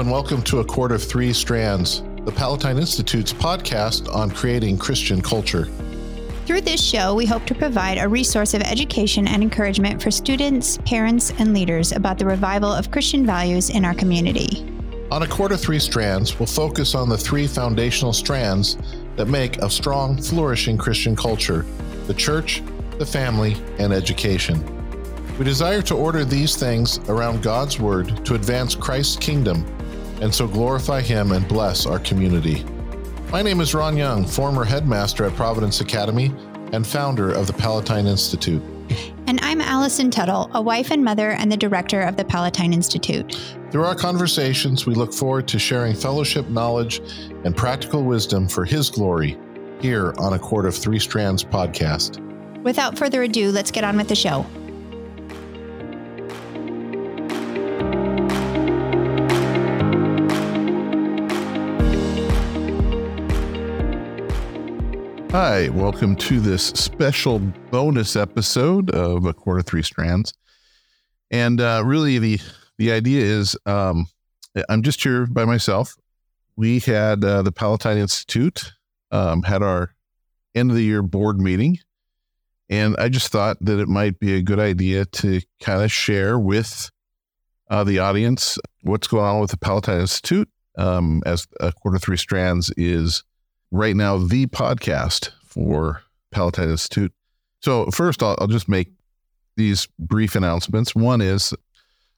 Hello and welcome to A Cord of Three Strands, the Palatine Institute's podcast on creating Christian culture. Through this show, we hope to provide a resource of education and encouragement for students, parents, and leaders about the revival of Christian values in our community. On A Cord of Three Strands, we'll focus on the three foundational strands that make a strong, flourishing Christian culture: the church, the family, and education. We desire to order these things around God's word to advance Christ's kingdom and so glorify him and bless our community. My name is Ron Young, former headmaster at Providence Academy and founder of the Palatine Institute. And I'm Allison Tuttle, a wife and mother and the director of the Palatine Institute. Through our conversations, we look forward to sharing fellowship, knowledge, and practical wisdom for his glory here on A Cord of Three Strands podcast. Without further ado, let's get on with the show. Hi, welcome to this special bonus episode of A Cord of Three Strands. And really the idea is I'm just here by myself. We had the Palatine Institute had our end of the year board meeting. And I just thought that it might be a good idea to kind of share with the audience what's going on with the Palatine Institute, as A Cord of Three Strands is right now the podcast for Palatine Institute. So first, I'll just make these brief announcements. One is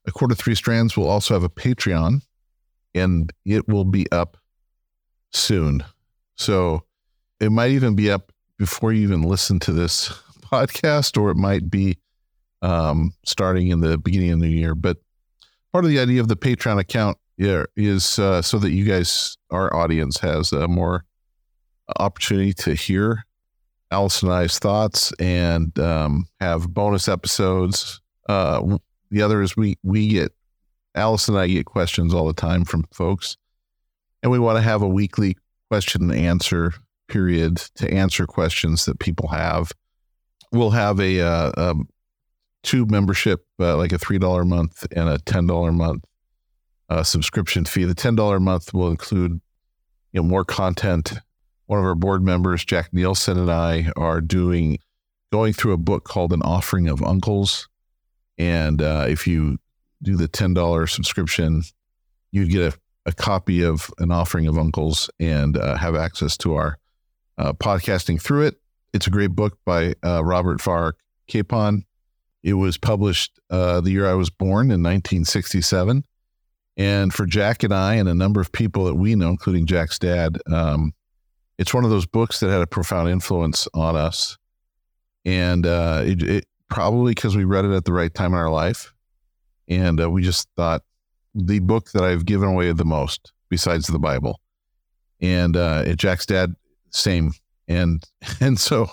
A Cord of Three Strands will also have a Patreon, and it will be up soon. So it might even be up before you even listen to this podcast, or it might be starting in the beginning of the year. But part of the idea of the Patreon account is so that you guys, our audience, has a more opportunity to hear Alice and I's thoughts and have bonus episodes. The other is we get, Alice and I get questions all the time from folks, and we want to have a weekly question and answer period to answer questions that people have. We'll have a two membership, like a $3 a month and a $10 a month subscription fee. The $10 a month will include more content. One of our board members, Jack Nielsen, and I are going through a book called An Offering of Uncles. And if you do the $10 subscription, you'd get a copy of An Offering of Uncles and have access to our podcasting through it. It's a great book by Robert Farr Capon. It was published the year I was born in 1967. And for Jack and I and a number of people that we know, including Jack's dad, it's one of those books that had a profound influence on us. And it probably because we read it at the right time in our life. And we just thought, the book that I've given away the most besides the Bible. And Jack's dad, same. And so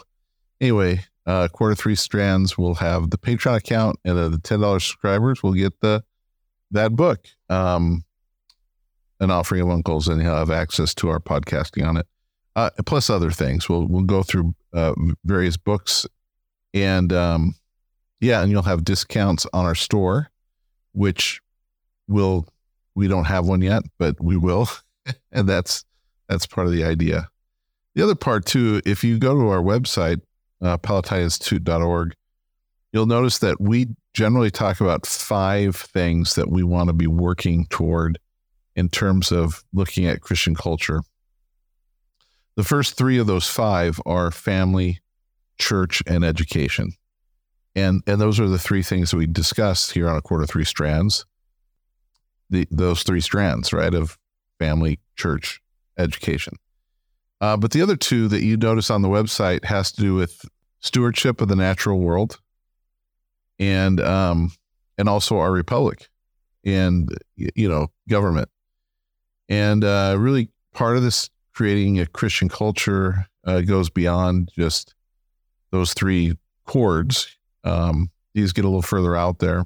anyway, A Cord of Three Strands will have the Patreon account, and the $10 subscribers will get that book, An Offering of Uncles, and you'll have access to our podcasting on it. Plus other things. We'll go through various books, and and you'll have discounts on our store, which we don't have one yet, but we will, and that's part of the idea. The other part too, if you go to our website, palatineinstitute.org, you'll notice that we generally talk about 5 things that we want to be working toward in terms of looking at Christian culture. The first 3 of those 5 are family, church, and education. And those are the 3 things that we discuss here on A Cord of Three Strands. Those 3 strands, right, of family, church, education. But the other 2 that you notice on the website has to do with stewardship of the natural world and also our republic and, government. And really part of this creating a Christian culture goes beyond just those 3 chords. These get a little further out there.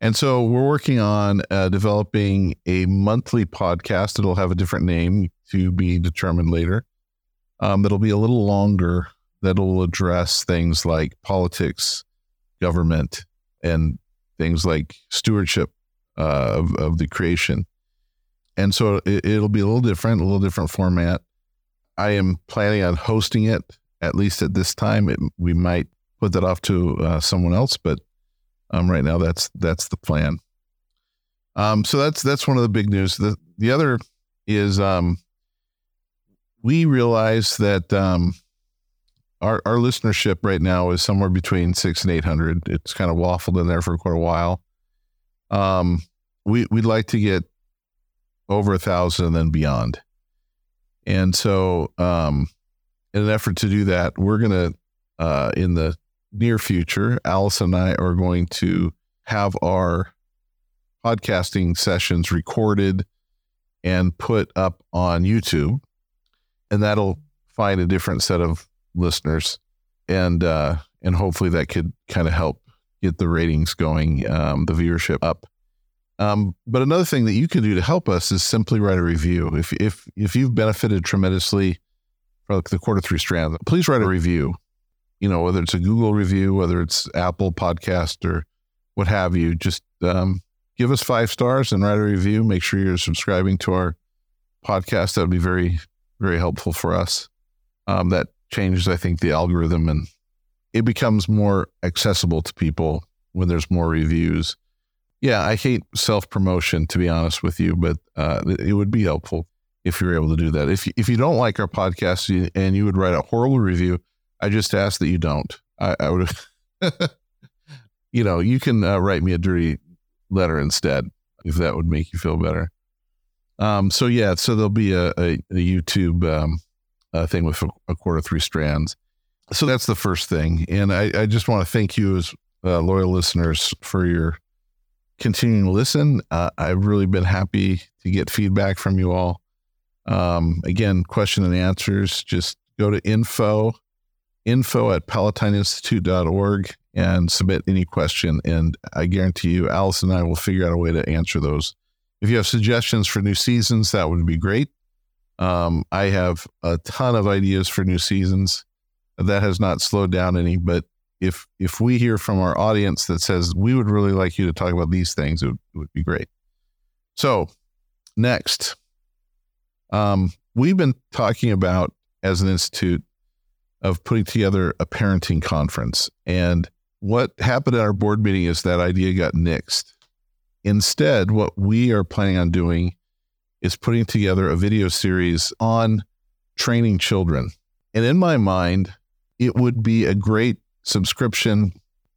And so we're working on developing a monthly podcast. It'll have a different name to be determined later. That'll be a little longer. That'll address things like politics, government, and things like stewardship of the creation. And so it'll be a little different format. I am planning on hosting it, at least at this time. We might put that off to someone else, but right now that's the plan. So that's one of the big news. The other is we realize that our listenership right now is somewhere between 600 and 800. It's kind of waffled in there for quite a while. We'd like to get over 1,000 and beyond. And so in an effort to do that, we're going to, in the near future, Allison and I are going to have our podcasting sessions recorded and put up on YouTube, and that'll find a different set of listeners. And hopefully that could kind of help get the ratings going, the viewership up. But another thing that you can do to help us is simply write a review. If you've benefited tremendously from the Cord of Three Strands, please write a review, whether it's a Google review, whether it's Apple Podcast or what have you. Just give us 5 stars and write a review. Make sure you're subscribing to our podcast. That would be very, very helpful for us. That changes, I think, the algorithm, and it becomes more accessible to people when there's more reviews. Yeah, I hate self-promotion, to be honest with you, but it would be helpful if you were able to do that. If you don't like our podcast and you would write a horrible review, I just ask that you don't. I would, you can write me a dirty letter instead, if that would make you feel better. So there'll be a YouTube thing with a Cord of Three Strands. So that's the first thing. And I just want to thank you as loyal listeners for your continuing to listen. I've really been happy to get feedback from you all. Again, question and answers, just go to info at palatineinstitute.org and submit any question. And I guarantee you, Alice and I will figure out a way to answer those. If you have suggestions for new seasons, that would be great. I have a ton of ideas for new seasons. That has not slowed down any, but if we hear from our audience that says, we would really like you to talk about these things, it would be great. So next, we've been talking about, as an institute, of putting together a parenting conference. And what happened at our board meeting is that idea got nixed. Instead, what we are planning on doing is putting together a video series on training children. And in my mind, it would be a great subscription,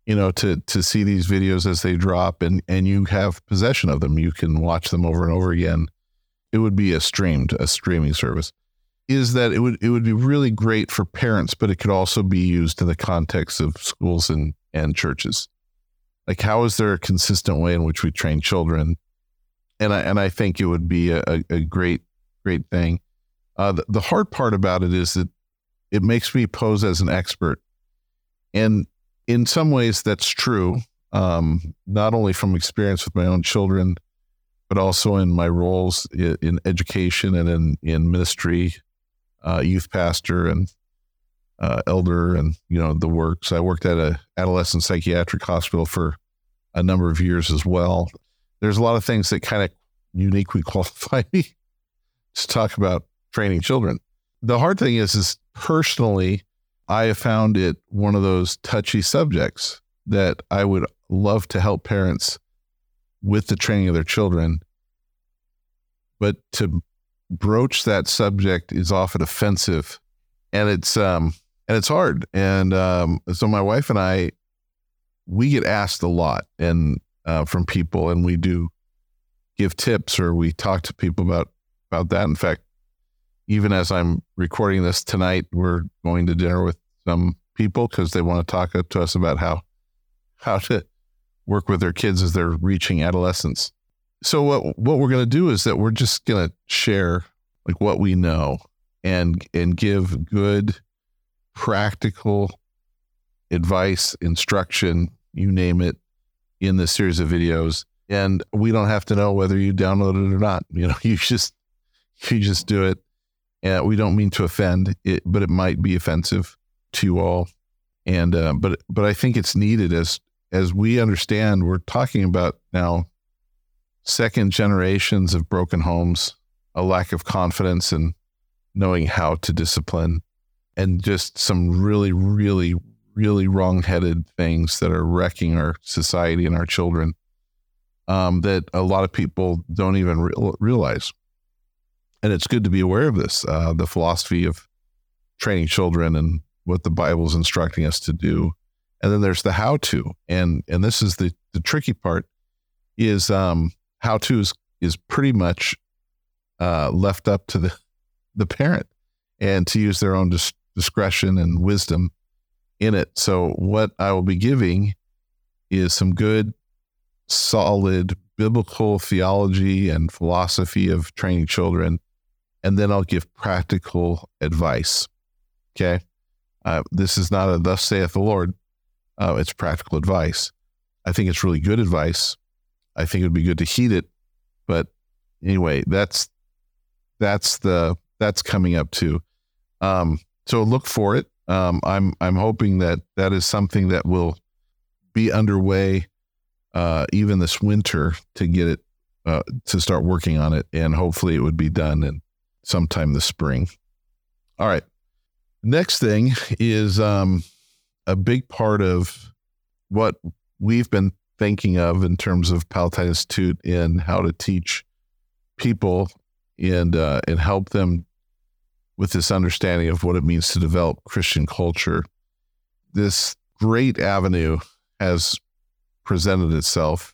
to see these videos as they drop and you have possession of them. You can watch them over and over again. It would be a streaming service. Is that it would be really great for parents, but it could also be used in the context of schools and churches. Like, how is there a consistent way in which we train children? And I think it would be a great thing. The hard part about it is that it makes me pose as an expert. And in some ways that's true, not only from experience with my own children, but also in my roles in education and in ministry, youth pastor and elder and, the works. I worked at an adolescent psychiatric hospital for a number of years as well. There's a lot of things that kind of uniquely qualify me to talk about training children. The hard thing is personally, I have found it one of those touchy subjects that I would love to help parents with the training of their children. But to broach that subject is often offensive, and it's hard. And so my wife and I, we get asked a lot and from people, and we do give tips or we talk to people about that. In fact, even as I'm recording this tonight, we're going to dinner with some people because they want to talk to us about how to work with their kids as they're reaching adolescence. So what we're going to do is that we're just going to share like what we know and give good, practical advice, instruction, you name it, in this series of videos. And we don't have to know whether you download it or not. You just do it. We don't mean to offend it, but it might be offensive to you all. And, but I think it's needed as we understand, we're talking about now second generations of broken homes, a lack of confidence in knowing how to discipline, and just some really, really, really wrong-headed things that are wrecking our society and our children that a lot of people don't even realize. And it's good to be aware of this, the philosophy of training children and what the Bible's instructing us to do. And then there's the how-to. And this is the tricky part is how-to is pretty much left up to the parent and to use their own discretion and wisdom in it. So what I will be giving is some good, solid biblical theology and philosophy of training children. And then I'll give practical advice. Okay. This is not a thus saith the Lord. It's practical advice. I think it's really good advice. I think it would be good to heed it. But anyway, that's coming up too. So look for it. I'm hoping that is something that will be underway even this winter to get it to start working on it, and hopefully it would be done in sometime this spring. All right. Next thing is a big part of what we've been thinking of in terms of Palatine Institute and how to teach people and help them with this understanding of what it means to develop Christian culture. This great avenue has presented itself.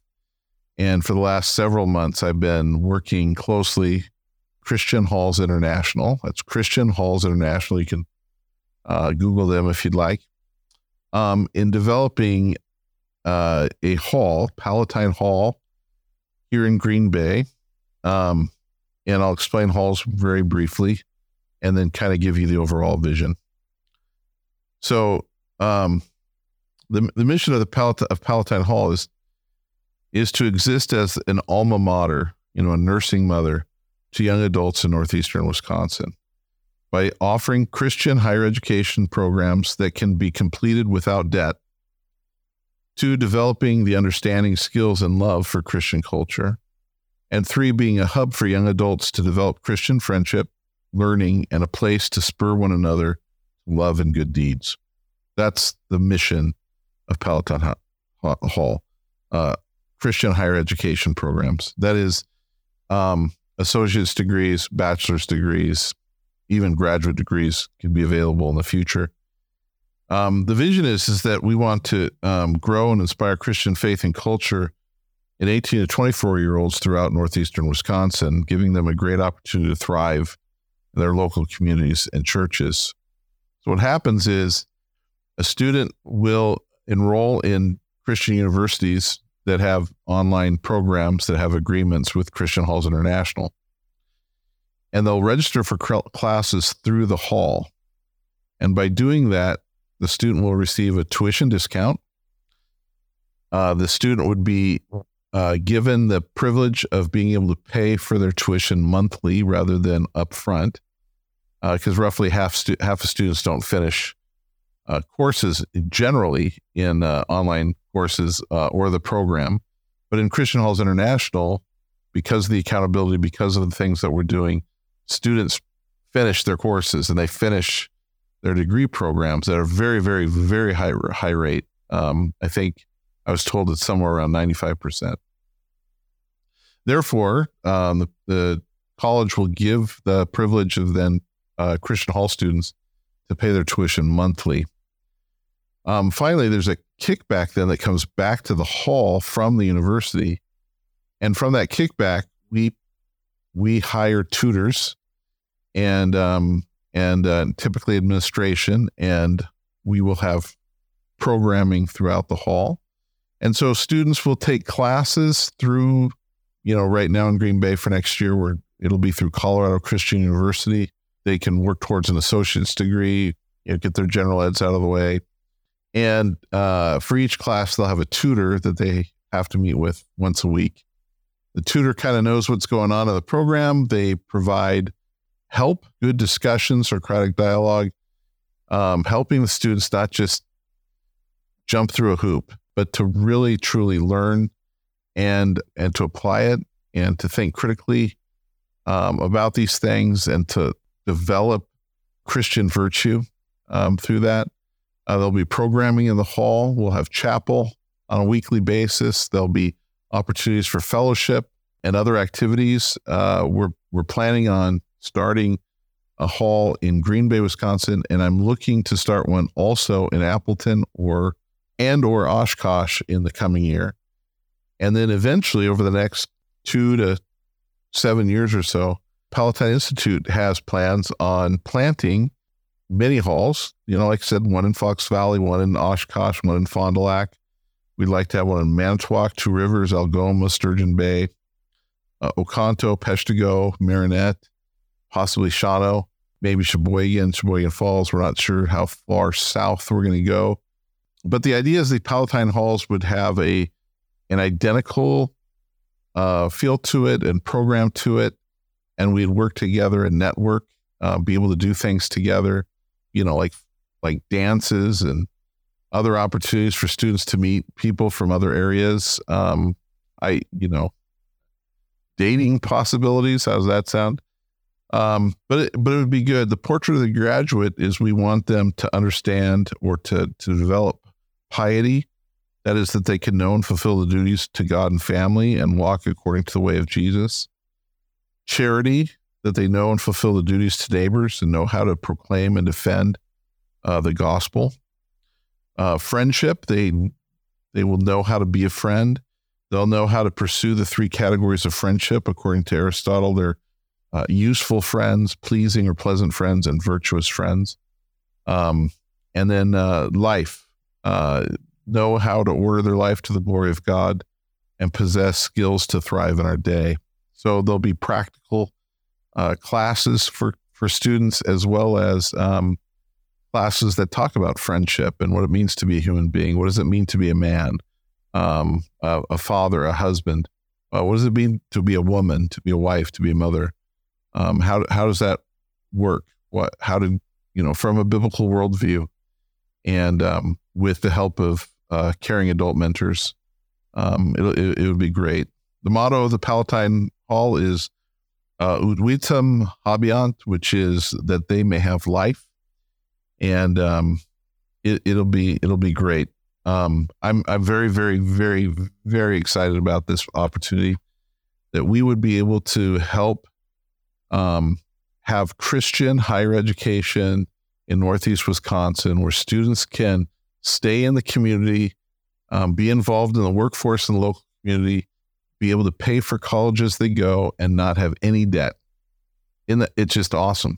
And for the last several months, I've been working closely, Christian Halls International. That's Christian Halls International. You can Google them if you'd like. In developing a hall, Palatine Hall, here in Green Bay. And I'll explain halls very briefly, and then kind of give you the overall vision. So the mission of Palatine Hall is to exist as an alma mater, a nursing mother to young adults in northeastern Wisconsin by offering Christian higher education programs that can be completed without debt, two, developing the understanding, skills, and love for Christian culture, and three, being a hub for young adults to develop Christian friendship, learning, and a place to spur one another to love and good deeds. That's the mission of Palatine Hall, Christian higher education programs. That is associate's degrees, bachelor's degrees, even graduate degrees can be available in the future. The vision is that we want to grow and inspire Christian faith and culture in 18 to 24-year-olds throughout northeastern Wisconsin, giving them a great opportunity to thrive in their local communities and churches. So what happens is a student will enroll in Christian universities that have online programs that have agreements with Christian Halls International. And they'll register for classes through the hall. And by doing that, the student will receive a tuition discount. The student would be given the privilege of being able to pay for their tuition monthly rather than upfront, because roughly half of students don't finish courses generally in online courses or the program. But in Christian Halls International, because of the accountability, because of the things that we're doing, students finish their courses and they finish their degree programs at a very, very, very high rate. I think I was told it's somewhere around 95%. Therefore, the college will give the privilege of then Christian Hall students to pay their tuition monthly. Finally, there's a kickback then that comes back to the hall from the university. And from that kickback, we hire tutors and typically administration, and we will have programming throughout the hall. And so students will take classes through, right now in Green Bay for next year, where it'll be through Colorado Christian University. They can work towards an associate's degree, get their general eds out of the way. And for each class, they'll have a tutor that they have to meet with once a week. The tutor kind of knows what's going on in the program. They provide help, good discussions, Socratic dialogue, helping the students not just jump through a hoop, but to really, truly learn and to apply it and to think critically about these things and to develop Christian virtue through that. There'll be programming in the hall. We'll have chapel on a weekly basis. There'll be opportunities for fellowship and other activities. We're planning on starting a hall in Green Bay, Wisconsin, and I'm looking to start one also in Appleton or Oshkosh in the coming year. And then eventually over the next 2 to 7 years or so, Palatine Institute has plans on planting many halls. You know, like I said, one in Fox Valley, one in Oshkosh, one in Fond du Lac. We'd like to have one in Manitowoc, Two Rivers, Algoma, Sturgeon Bay, Oconto, Peshtigo, Marinette, possibly Shawano, maybe Sheboygan Falls. We're not sure how far south we're going to go. But the idea is the Palatine Halls would have an identical feel to it and program to it. And we'd work together and network, be able to do things together, you know, like dances and other opportunities for students to meet people from other areas. Dating possibilities. How's that sound? But it would be good. The portrait of the graduate is we want them to understand or to develop piety. That is, that they can know and fulfill the duties to God and family and walk according to the way of Jesus. Charity, that they know and fulfill the duties to neighbors and know how to proclaim and defend the gospel. Friendship, they will know how to be a friend. They'll know how to pursue the three categories of friendship according to Aristotle. They're useful friends, pleasing or pleasant friends, and virtuous friends. And then life, know how to order their life to the glory of God and possess skills to thrive in our day. So there'll be practical classes for students, as well as classes that talk about friendship and what it means to be a human being. What does it mean to be a man, a father, a husband? What does it mean to be a woman, to be a wife, to be a mother? How does that work? How did from a biblical worldview, and with the help of caring adult mentors, it would be great. The motto of the Palatine Hall is Ut vitam habeant, which is that they may have life, and it'll be great. I'm very, very, very, very excited about this opportunity that we would be able to help have Christian higher education in Northeast Wisconsin, where students can stay in the community, be involved in the workforce and the local community, be able to pay for college as they go and not have any debt. It's just awesome.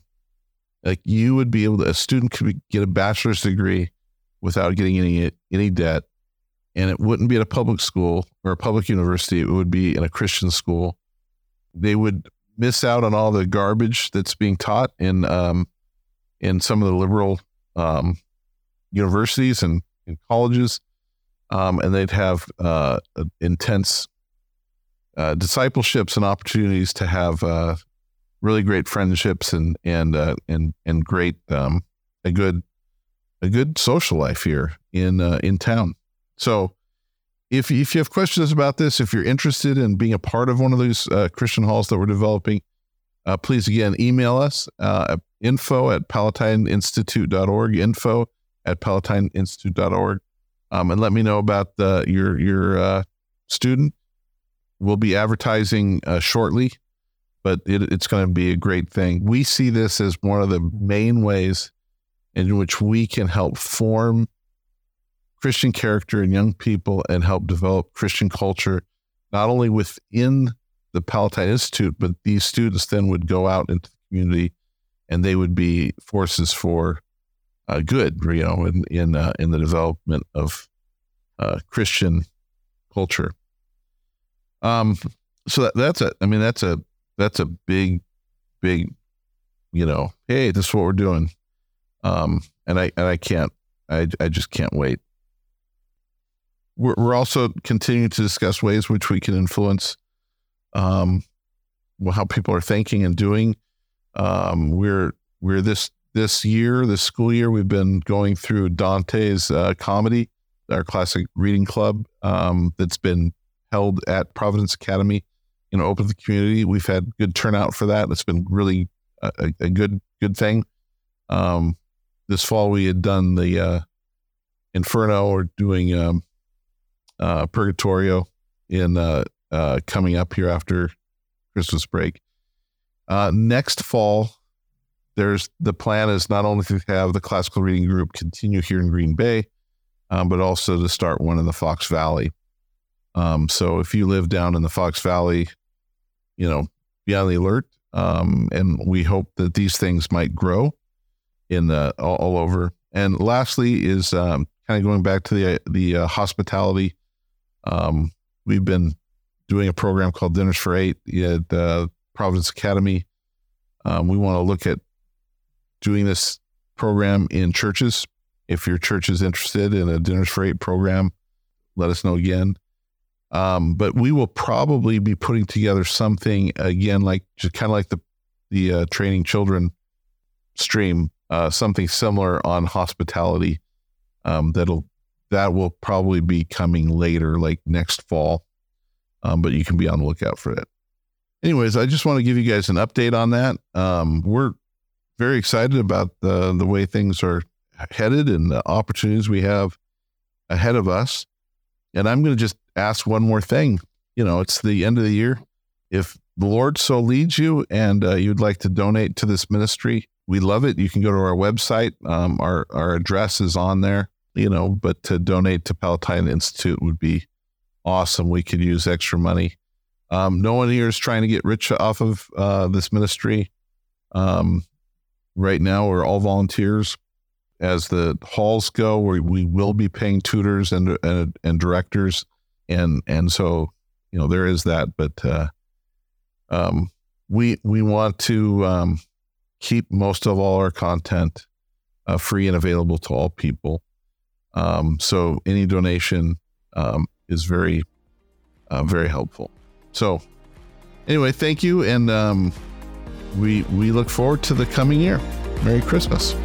Like, you would be able to, a student could get a bachelor's degree without getting any debt. And it wouldn't be at a public school or a public university. It would be in a Christian school. They would miss out on all the garbage that's being taught in some of the liberal universities and colleges. And they'd have intense discipleships and opportunities to have really great friendships and great a good social life here in town. So, if you have questions about this, if you're interested in being a part of one of these Christian halls that we're developing, please again email us at info@palatineinstitute.org. info@palatineinstitute.org, and let me know about your student. We'll be advertising shortly, but it's going to be a great thing. We see this as one of the main ways in which we can help form Christian character in young people and help develop Christian culture, not only within the Palatine Institute, but these students then would go out into the community and they would be forces for good, in the development of Christian culture. So that's it. I mean, that's a big, hey, this is what we're doing. And I just can't wait. We're also continuing to discuss ways which we can influence, how people are thinking and doing. We're this school year, we've been going through Dante's comedy, our classic reading club, that's been held at Providence Academy open to the community. We've had good turnout for that. It's been really a good thing. This fall we had done the Inferno, or doing Purgatorio in coming up here after Christmas break. Next fall, the plan is not only to have the classical reading group continue here in Green Bay, but also to start one in the Fox Valley. So if you live down in the Fox Valley, be on the alert. And we hope that these things might grow in all over. And lastly is kind of going back to the hospitality. We've been doing a program called Dinners for Eight at Providence Academy. We want to look at doing this program in churches. If your church is interested in a Dinners for Eight program, let us know again. But we will probably be putting together something again, like just kind of like the training children stream, something similar on hospitality. That will probably be coming later, like next fall. But you can be on the lookout for it. Anyways, I just want to give you guys an update on that. We're very excited about the way things are headed and the opportunities we have ahead of us. And I'm going to just ask one more thing. It's the end of the year. If the Lord so leads you and you'd like to donate to this ministry, we love it. You can go to our website. Our address is on there, but to donate to Palatine Institute would be awesome. We could use extra money. No one here is trying to get rich off of this ministry. Right now, we're all volunteers. As the halls go, we will be paying tutors and directors. And so, there is that, but we want to keep most of all our content free and available to all people. So any donation is very, very helpful. So anyway, thank you. And we look forward to the coming year. Merry Christmas.